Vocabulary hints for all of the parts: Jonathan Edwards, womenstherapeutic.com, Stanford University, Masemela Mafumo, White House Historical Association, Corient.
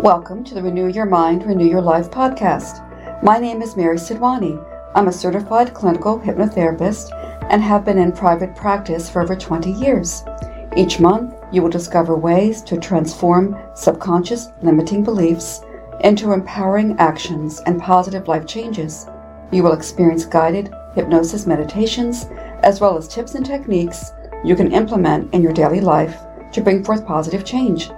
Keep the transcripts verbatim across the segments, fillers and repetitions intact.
Welcome to the Renew Your Mind, Renew Your Life podcast. My name is Mary Sidwani. I'm a certified clinical hypnotherapist and have been in private practice for over twenty years. Each month, you will discover ways to transform subconscious limiting beliefs into empowering actions and positive life changes. You will experience guided hypnosis meditations, as well as tips and techniques you can implement in your daily life to bring forth positive change.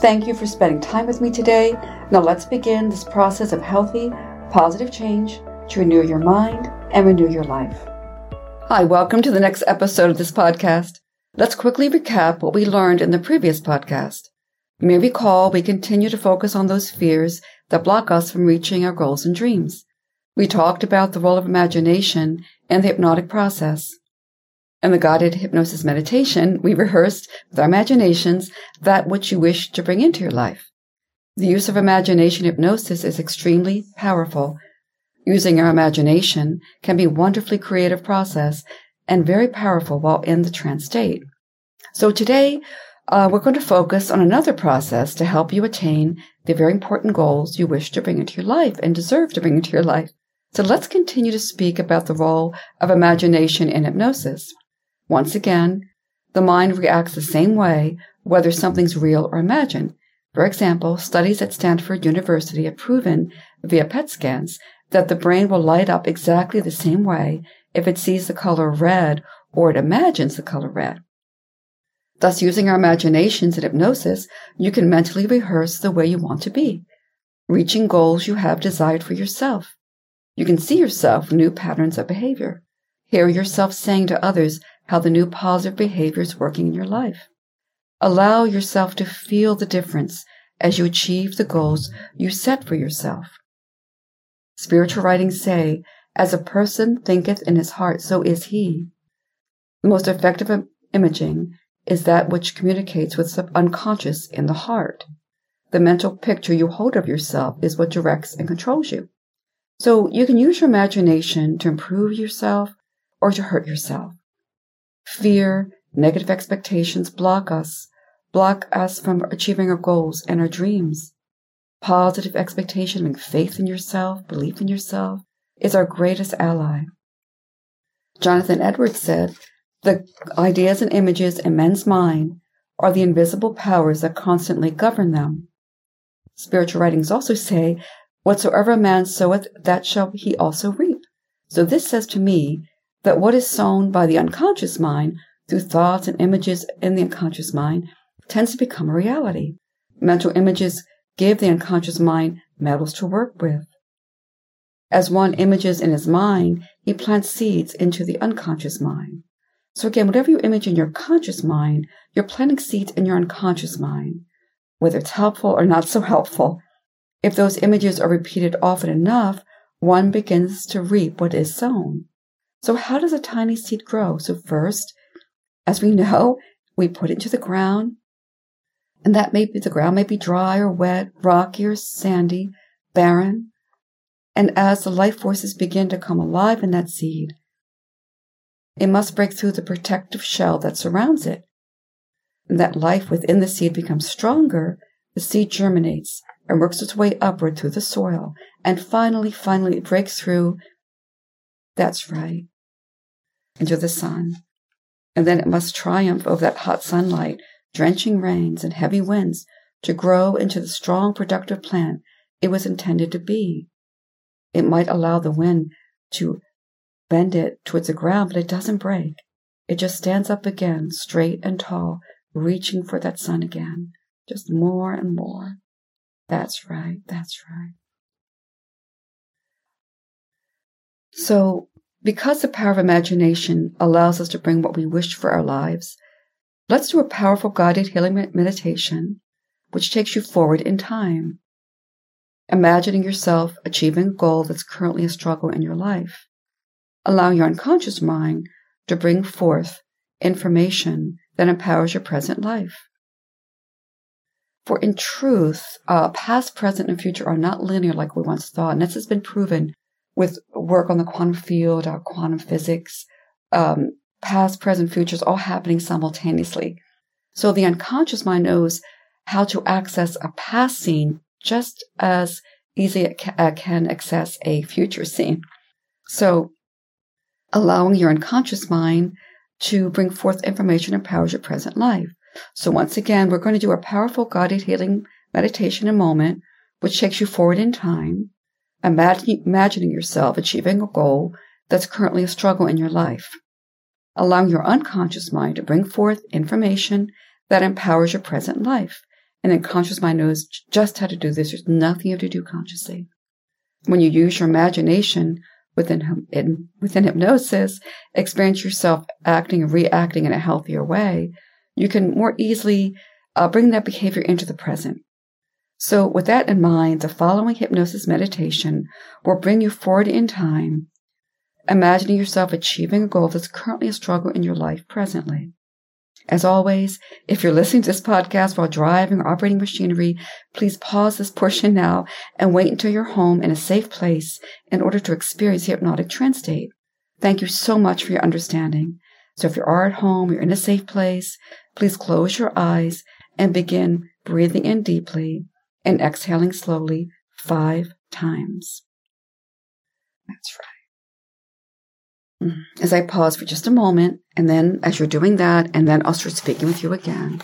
Thank you for spending time with me today. Now let's begin this process of healthy, positive change to renew your mind and renew your life. Hi, welcome to the next episode of this podcast. Let's quickly recap what we learned in the previous podcast. You may recall we continue to focus on those fears that block us from reaching our goals and dreams. We talked about the role of imagination and the hypnotic process. In the guided hypnosis meditation, we rehearsed with our imaginations that which you wish to bring into your life. The use of imagination hypnosis is extremely powerful. Using our imagination can be a wonderfully creative process and very powerful while in the trance state. So today, uh, we're going to focus on another process to help you attain the very important goals you wish to bring into your life and deserve to bring into your life. So let's continue to speak about the role of imagination in hypnosis. Once again, the mind reacts the same way, whether something's real or imagined. For example, studies at Stanford University have proven via P E T scans that the brain will light up exactly the same way if it sees the color red or it imagines the color red. Thus, using our imaginations in hypnosis, you can mentally rehearse the way you want to be, reaching goals you have desired for yourself. You can see yourself new patterns of behavior. Hear yourself saying to others how the new positive behavior is working in your life. Allow yourself to feel the difference as you achieve the goals you set for yourself. Spiritual writings say, as a person thinketh in his heart, so is he. The most effective imaging is that which communicates with the unconscious in the heart. The mental picture you hold of yourself is what directs and controls you. So you can use your imagination to improve yourself or to hurt yourself. Fear, negative expectations block us, block us from achieving our goals and our dreams. Positive expectation, having faith in yourself, belief in yourself, is our greatest ally. Jonathan Edwards said, the ideas and images in men's mind are the invisible powers that constantly govern them. Spiritual writings also say, whatsoever a man soweth, that shall he also reap. So this says to me that what is sown by the unconscious mind through thoughts and images in the unconscious mind tends to become a reality. Mental images give the unconscious mind metals to work with. As one images in his mind, he plants seeds into the unconscious mind. So again, whatever you image in your conscious mind, you're planting seeds in your unconscious mind, whether it's helpful or not so helpful. If those images are repeated often enough, one begins to reap what is sown. So how does a tiny seed grow? So first, as we know, we put it into the ground, and that may be the ground may be dry or wet, rocky or sandy, barren. And as the life forces begin to come alive in that seed, it must break through the protective shell that surrounds it. And that life within the seed becomes stronger. The seed germinates and works its way upward through the soil, and finally, finally, it breaks through, that's right, into the sun. And then it must triumph over that hot sunlight, drenching rains and heavy winds, to grow into the strong, productive plant it was intended to be. It might allow the wind to bend it towards the ground, but it doesn't break. It just stands up again, straight and tall, reaching for that sun again. Just more and more. That's right, that's right. So, because the power of imagination allows us to bring what we wish for our lives, let's do a powerful guided healing meditation, which takes you forward in time, imagining yourself achieving a goal that's currently a struggle in your life. Allow your unconscious mind to bring forth information that empowers your present life. For in truth, uh, past, present, and future are not linear like we once thought. And this has been proven with work on the quantum field, uh, quantum physics. Um, past, present, future is all happening simultaneously. So the unconscious mind knows how to access a past scene just as easily can access a future scene. So allowing your unconscious mind to bring forth information empowers your present life. So once again, we're going to do a powerful guided healing meditation in a moment, which takes you forward in time, imagine, imagining yourself achieving a goal that's currently a struggle in your life, allowing your unconscious mind to bring forth information that empowers your present life. And then conscious mind knows just how to do this. There's nothing you have to do consciously. When you use your imagination within, in, within hypnosis, experience yourself acting and reacting in a healthier way, you can more easily uh, bring that behavior into the present. So with that in mind, the following hypnosis meditation will bring you forward in time, imagining yourself achieving a goal that's currently a struggle in your life presently. As always, if you're listening to this podcast while driving or operating machinery, please pause this portion now and wait until you're home in a safe place in order to experience the hypnotic trance state. Thank you so much for your understanding. So if you are at home, you're in a safe place, please close your eyes and begin breathing in deeply and exhaling slowly five times. That's right. As I pause for just a moment, and then as you're doing that, and then I'll start speaking with you again.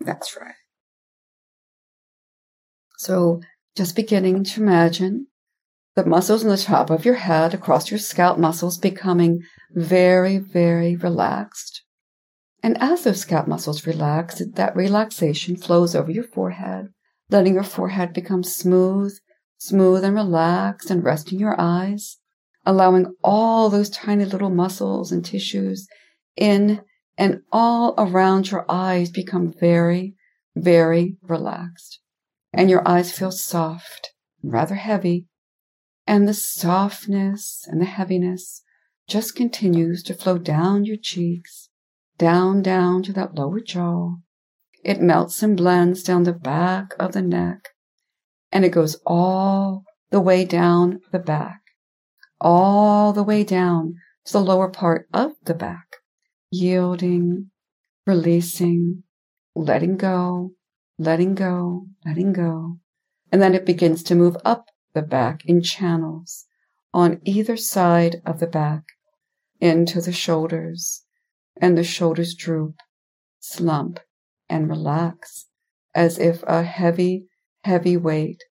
That's right. So just beginning to imagine the muscles on the top of your head, across your scalp muscles, becoming very, very relaxed. And as those scalp muscles relax, that relaxation flows over your forehead, letting your forehead become smooth, smooth and relaxed, and resting your eyes, allowing all those tiny little muscles and tissues in and all around your eyes become very, very relaxed. And your eyes feel soft, rather heavy. And the softness and the heaviness just continues to flow down your cheeks, down, down to that lower jaw. It melts and blends down the back of the neck, and it goes all the way down the back, all the way down to the lower part of the back, yielding, releasing, letting go, letting go, letting go. And then it begins to move up the back in channels on either side of the back into the shoulders, and the shoulders droop, slump, and relax as if a heavy, heavy weight,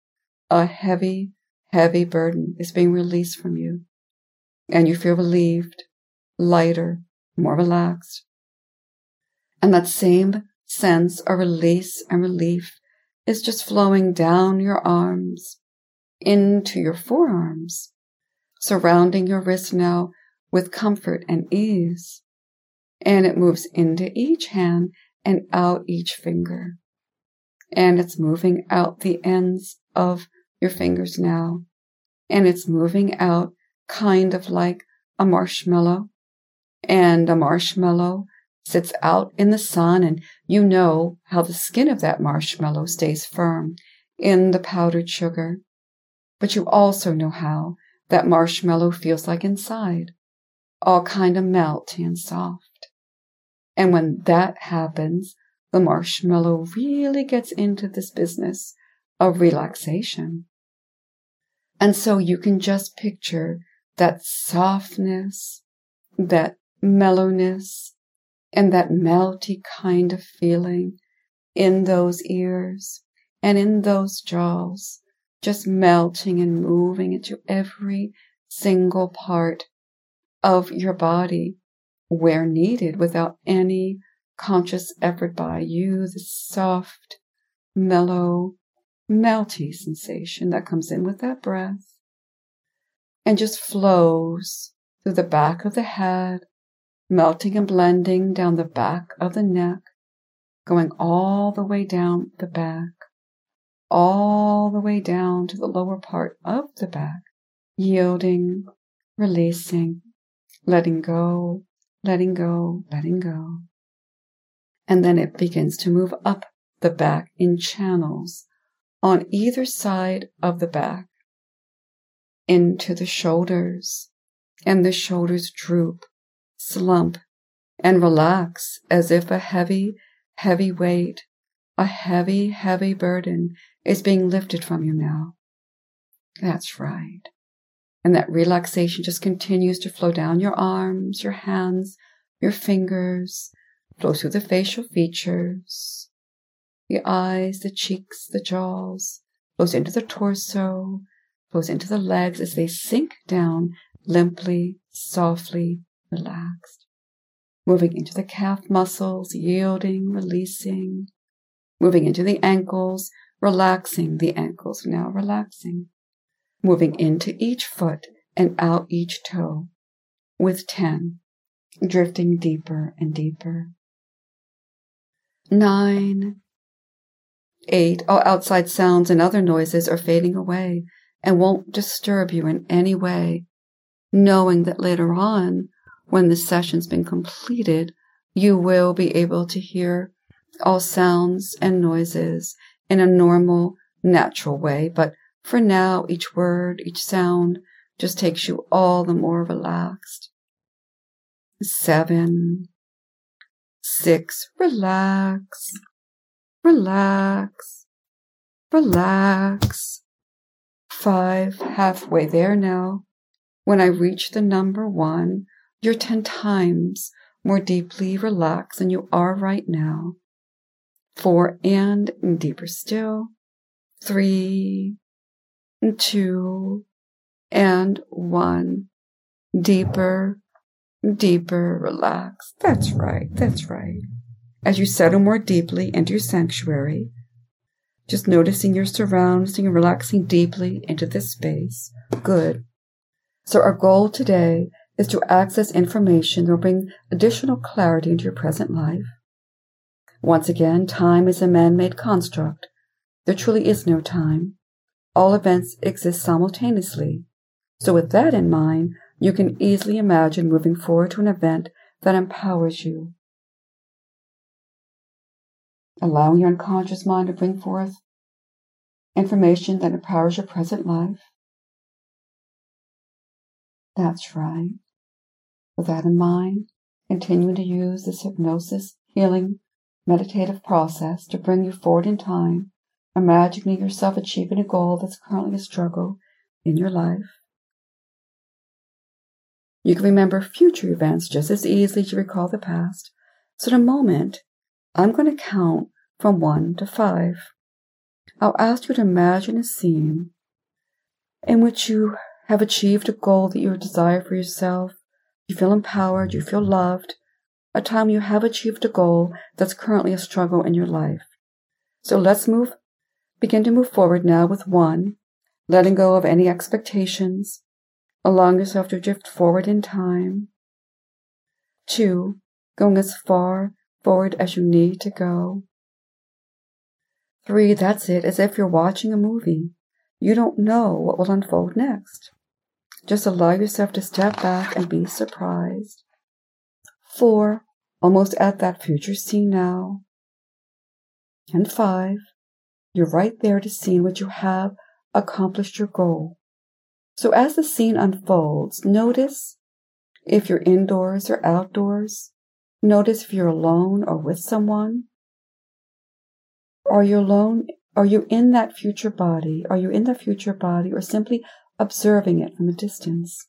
a heavy, heavy burden is being released from you, and you feel relieved, lighter, more relaxed. And that same sense of release and relief is just flowing down your arms, into your forearms, surrounding your wrist now with comfort and ease. And it moves into each hand and out each finger. And it's moving out the ends of your fingers now. And it's moving out kind of like a marshmallow. And a marshmallow sits out in the sun, and you know how the skin of that marshmallow stays firm in the powdered sugar. But you also know how that marshmallow feels like inside, all kind of melty and soft. And when that happens, the marshmallow really gets into this business of relaxation. And so you can just picture that softness, that mellowness, and that melty kind of feeling in those ears and in those jaws, just melting and moving into every single part of your body where needed without any conscious effort by you. The soft, mellow, melty sensation that comes in with that breath and just flows through the back of the head, melting and blending down the back of the neck, going all the way down the back, all the way down to the lower part of the back, yielding, releasing, letting go, letting go, letting go. And then it begins to move up the back in channels on either side of the back into the shoulders, and the shoulders droop, slump, and relax as if a heavy, heavy weight, a heavy, heavy burden is being lifted from you now. That's right. And that relaxation just continues to flow down your arms, your hands, your fingers, flow through the facial features, the eyes, the cheeks, the jaws, flows into the torso, flows into the legs as they sink down limply, softly, relaxed. Moving into the calf muscles, yielding, releasing. Moving into the ankles, relaxing the ankles, now relaxing. Moving into each foot and out each toe with ten, drifting deeper and deeper. Nine, eight, all outside sounds and other noises are fading away and won't disturb you in any way, knowing that later on, when the session's been completed, you will be able to hear all sounds and noises in a normal, natural way, but for now, each word, each sound just takes you all the more relaxed. Seven, six, relax, relax, relax. Five, halfway there now. When I reach the number one, you're ten times more deeply relaxed than you are right now. Four, and deeper still. Three, two, and one. Deeper, deeper, relax. That's right, that's right. As you settle more deeply into your sanctuary, just noticing your surroundings and relaxing deeply into this space. Good. So our goal today is to access information that will bring additional clarity into your present life. Once again, time is a man-made construct. There truly is no time. All events exist simultaneously. So with that in mind, you can easily imagine moving forward to an event that empowers you. Allowing your unconscious mind to bring forth information that empowers your present life. That's right. With that in mind, continue to use this hypnosis, healing, meditative process to bring you forward in time, imagining yourself achieving a goal that's currently a struggle in your life. You can remember future events just as easily as you recall the past. So in a moment, I'm going to count from one to five. I'll ask you to imagine a scene in which you have achieved a goal that you desire for yourself. You feel empowered, you feel loved, a time you have achieved a goal that's currently a struggle in your life. So let's move, begin to move forward now with one, letting go of any expectations, allowing yourself to drift forward in time. Two, going as far forward as you need to go. Three, that's it, as if you're watching a movie. You don't know what will unfold next. Just allow yourself to step back and be surprised. Four, almost at that future scene now. And five, you're right there to see what you have accomplished your goal. So as the scene unfolds, notice if you're indoors or outdoors. Notice if you're alone or with someone. Are you alone? Are you in that future body? Are you in the future body or simply observing it from a distance?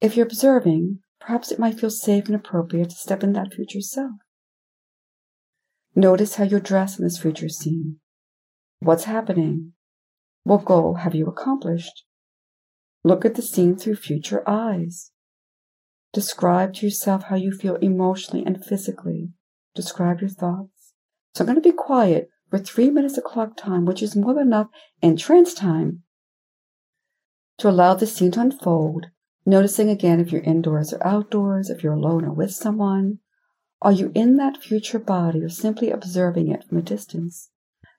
If you're observing, perhaps it might feel safe and appropriate to step in that future self. Notice how you're dressed in this future scene. What's happening? What goal have you accomplished? Look at the scene through future eyes. Describe to yourself how you feel emotionally and physically. Describe your thoughts. So I'm going to be quiet for three minutes of clock time, which is more than enough in trance time, to allow the scene to unfold. Noticing again if you're indoors or outdoors, if you're alone or with someone. Are you in that future body or simply observing it from a distance?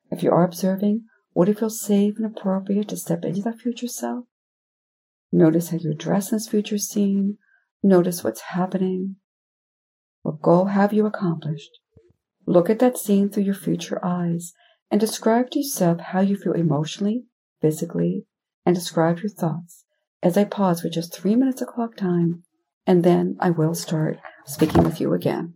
If you are observing, would it feel safe and appropriate to step into that future self? Notice how you're dressed in this future scene. Notice what's happening. What goal have you accomplished? Look at that scene through your future eyes and describe to yourself how you feel emotionally, physically, and describe your thoughts as I pause for just three minutes of clock time, and then I will start speaking with you again.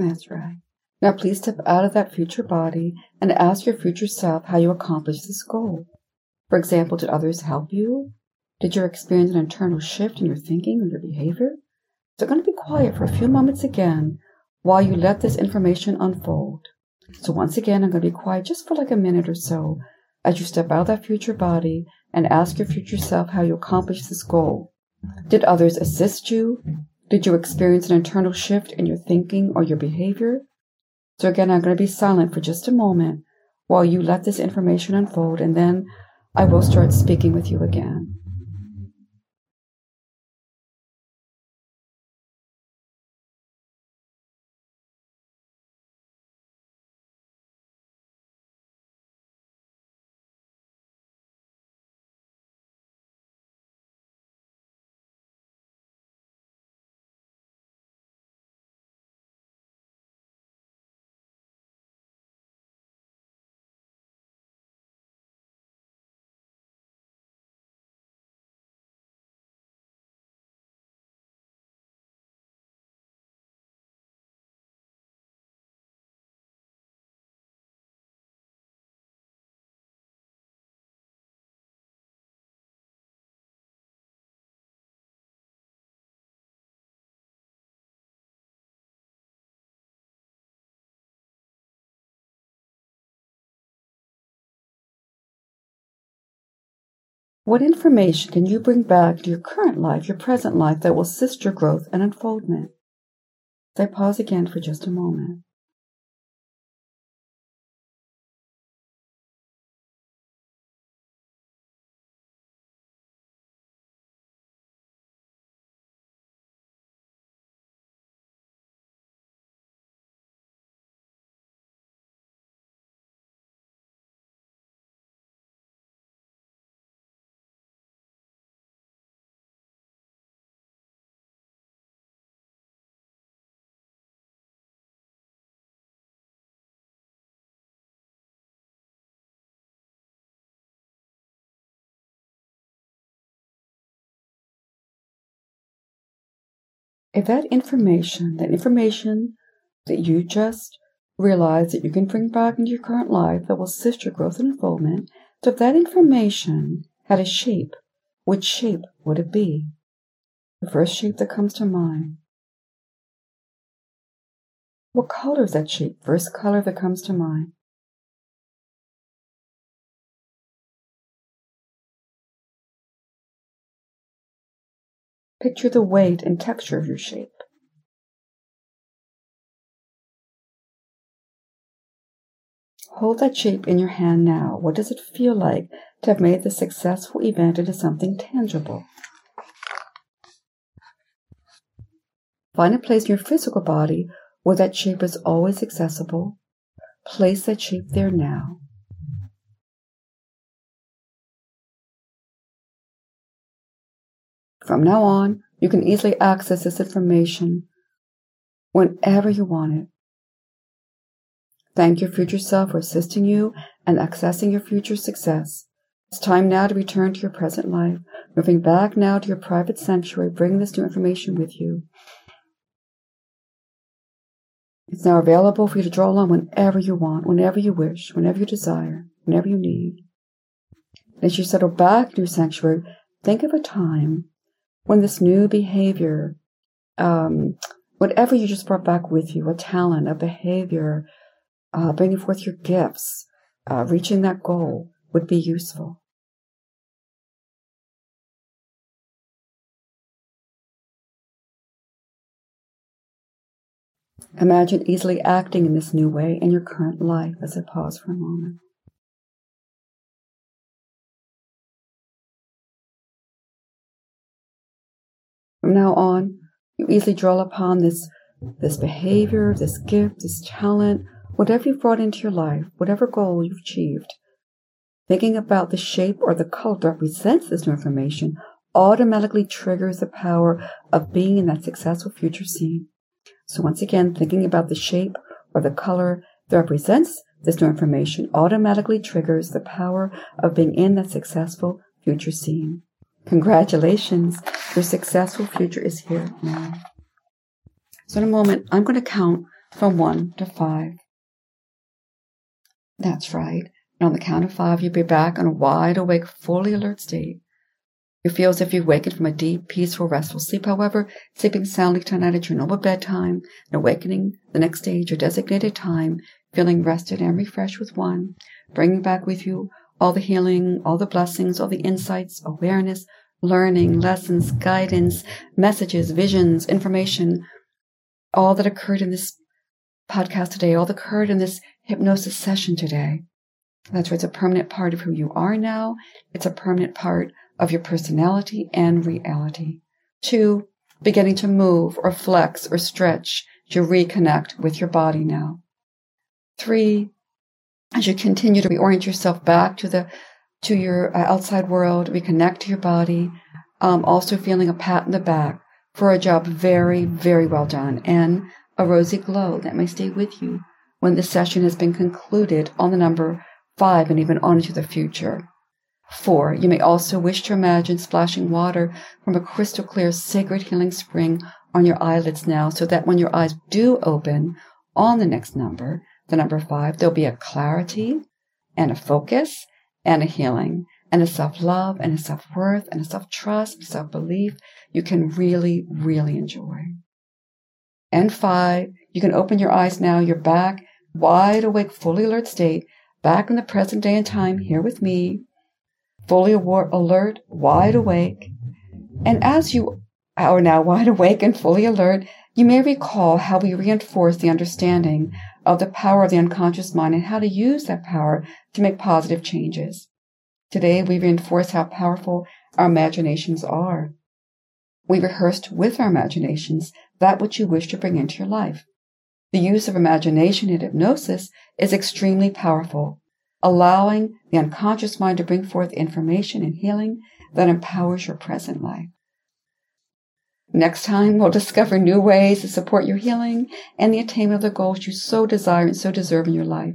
That's right. Now please step out of that future body and ask your future self how you accomplished this goal. For example, did others help you? Did you experience an internal shift in your thinking or your behavior? So I'm going to be quiet for a few moments again while you let this information unfold. So once again, I'm going to be quiet just for like a minute or so as you step out of that future body and ask your future self how you accomplished this goal. Did others assist you? Did you experience an internal shift in your thinking or your behavior? So again, I'm going to be silent for just a moment while you let this information unfold, and then I will start speaking with you again. What information can you bring back to your current life, your present life, that will assist your growth and unfoldment? So I pause again for just a moment. If that information, that information that you just realized that you can bring back into your current life that will assist your growth and involvement, so if that information had a shape, which shape would it be? The first shape that comes to mind. What color is that shape? First color that comes to mind. Picture the weight and texture of your shape. Hold that shape in your hand now. What does it feel like to have made the successful event into something tangible? Find a place in your physical body where that shape is always accessible. Place that shape there now. From now on, you can easily access this information whenever you want it. Thank your future self for assisting you and accessing your future success. It's time now to return to your present life, moving back now to your private sanctuary, bringing this new information with you. It's now available for you to draw on whenever you want, whenever you wish, whenever you desire, whenever you need. As you settle back to your sanctuary, think of a time when this new behavior, um, whatever you just brought back with you, a talent, a behavior, uh, bringing forth your gifts, uh, reaching that goal would be useful. Imagine easily acting in this new way in your current life as I pause for a moment. From now on, you easily draw upon this, this behavior, this gift, this talent, whatever you've brought into your life, whatever goal you've achieved. Thinking about the shape or the color that represents this new information automatically triggers the power of being in that successful future scene. So once again, thinking about the shape or the color that represents this new information automatically triggers the power of being in that successful future scene. Congratulations, your successful future is here now. So in a moment, I'm going to count from one to five. That's right. And on the count of five, you'll be back in a wide awake, fully alert state. You feel as if you awakened from a deep, peaceful, restful sleep, however, sleeping soundly tonight at your normal bedtime, and awakening the next day at your designated time, feeling rested and refreshed with one, bringing back with you all the healing, all the blessings, all the insights, awareness, learning, lessons, guidance, messages, visions, information, all that occurred in this podcast today, all that occurred in this hypnosis session today. That's right, it's a permanent part of who you are now. It's a permanent part of your personality and reality. Two, beginning to move or flex or stretch to reconnect with your body now. Three, as you continue to reorient yourself back to the to your outside world, reconnect to your body, um, also feeling a pat in the back for a job very, very well done, and a rosy glow that may stay with you when the session has been concluded on the number five and even on into the future. Four, you may also wish to imagine splashing water from a crystal clear sacred healing spring on your eyelids now, so that when your eyes do open on the next number, the number five, there'll be a clarity and a focus and a healing and a self-love and a self-worth and a self-trust and self-belief you can really, really enjoy. And five, you can open your eyes now. You're back, wide awake, fully alert state, back in the present day and time here with me. Fully alert, wide awake. And as you are now wide awake and fully alert, you may recall how we reinforce the understanding of the power of the unconscious mind and how to use that power to make positive changes. Today, we reinforce how powerful our imaginations are. We rehearsed with our imaginations that which you wish to bring into your life. The use of imagination in hypnosis is extremely powerful, allowing the unconscious mind to bring forth information and healing that empowers your present life. Next time, we'll discover new ways to support your healing and the attainment of the goals you so desire and so deserve in your life.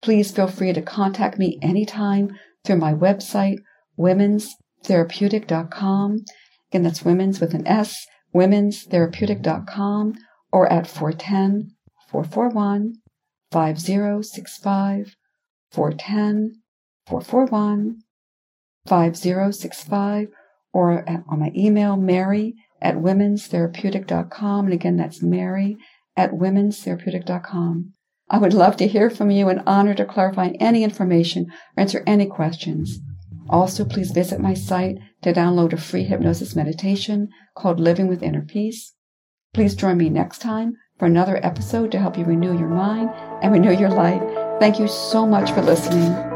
Please feel free to contact me anytime through my website, women's therapeutic dot com. Again, that's women's with an S, women's therapeutic dot com, or at four one zero, four four one, five zero six five. four one zero, four four one, five zero six five, or at, on my email, mary at women's therapeutic dot com. And again, that's mary at women's therapeutic dot com. I would love to hear from you and honored to clarify any information or answer any questions. Also, please visit my site to download a free hypnosis meditation called Living with Inner Peace. Please join me next time for another episode to help you renew your mind and renew your life. Thank you so much for listening.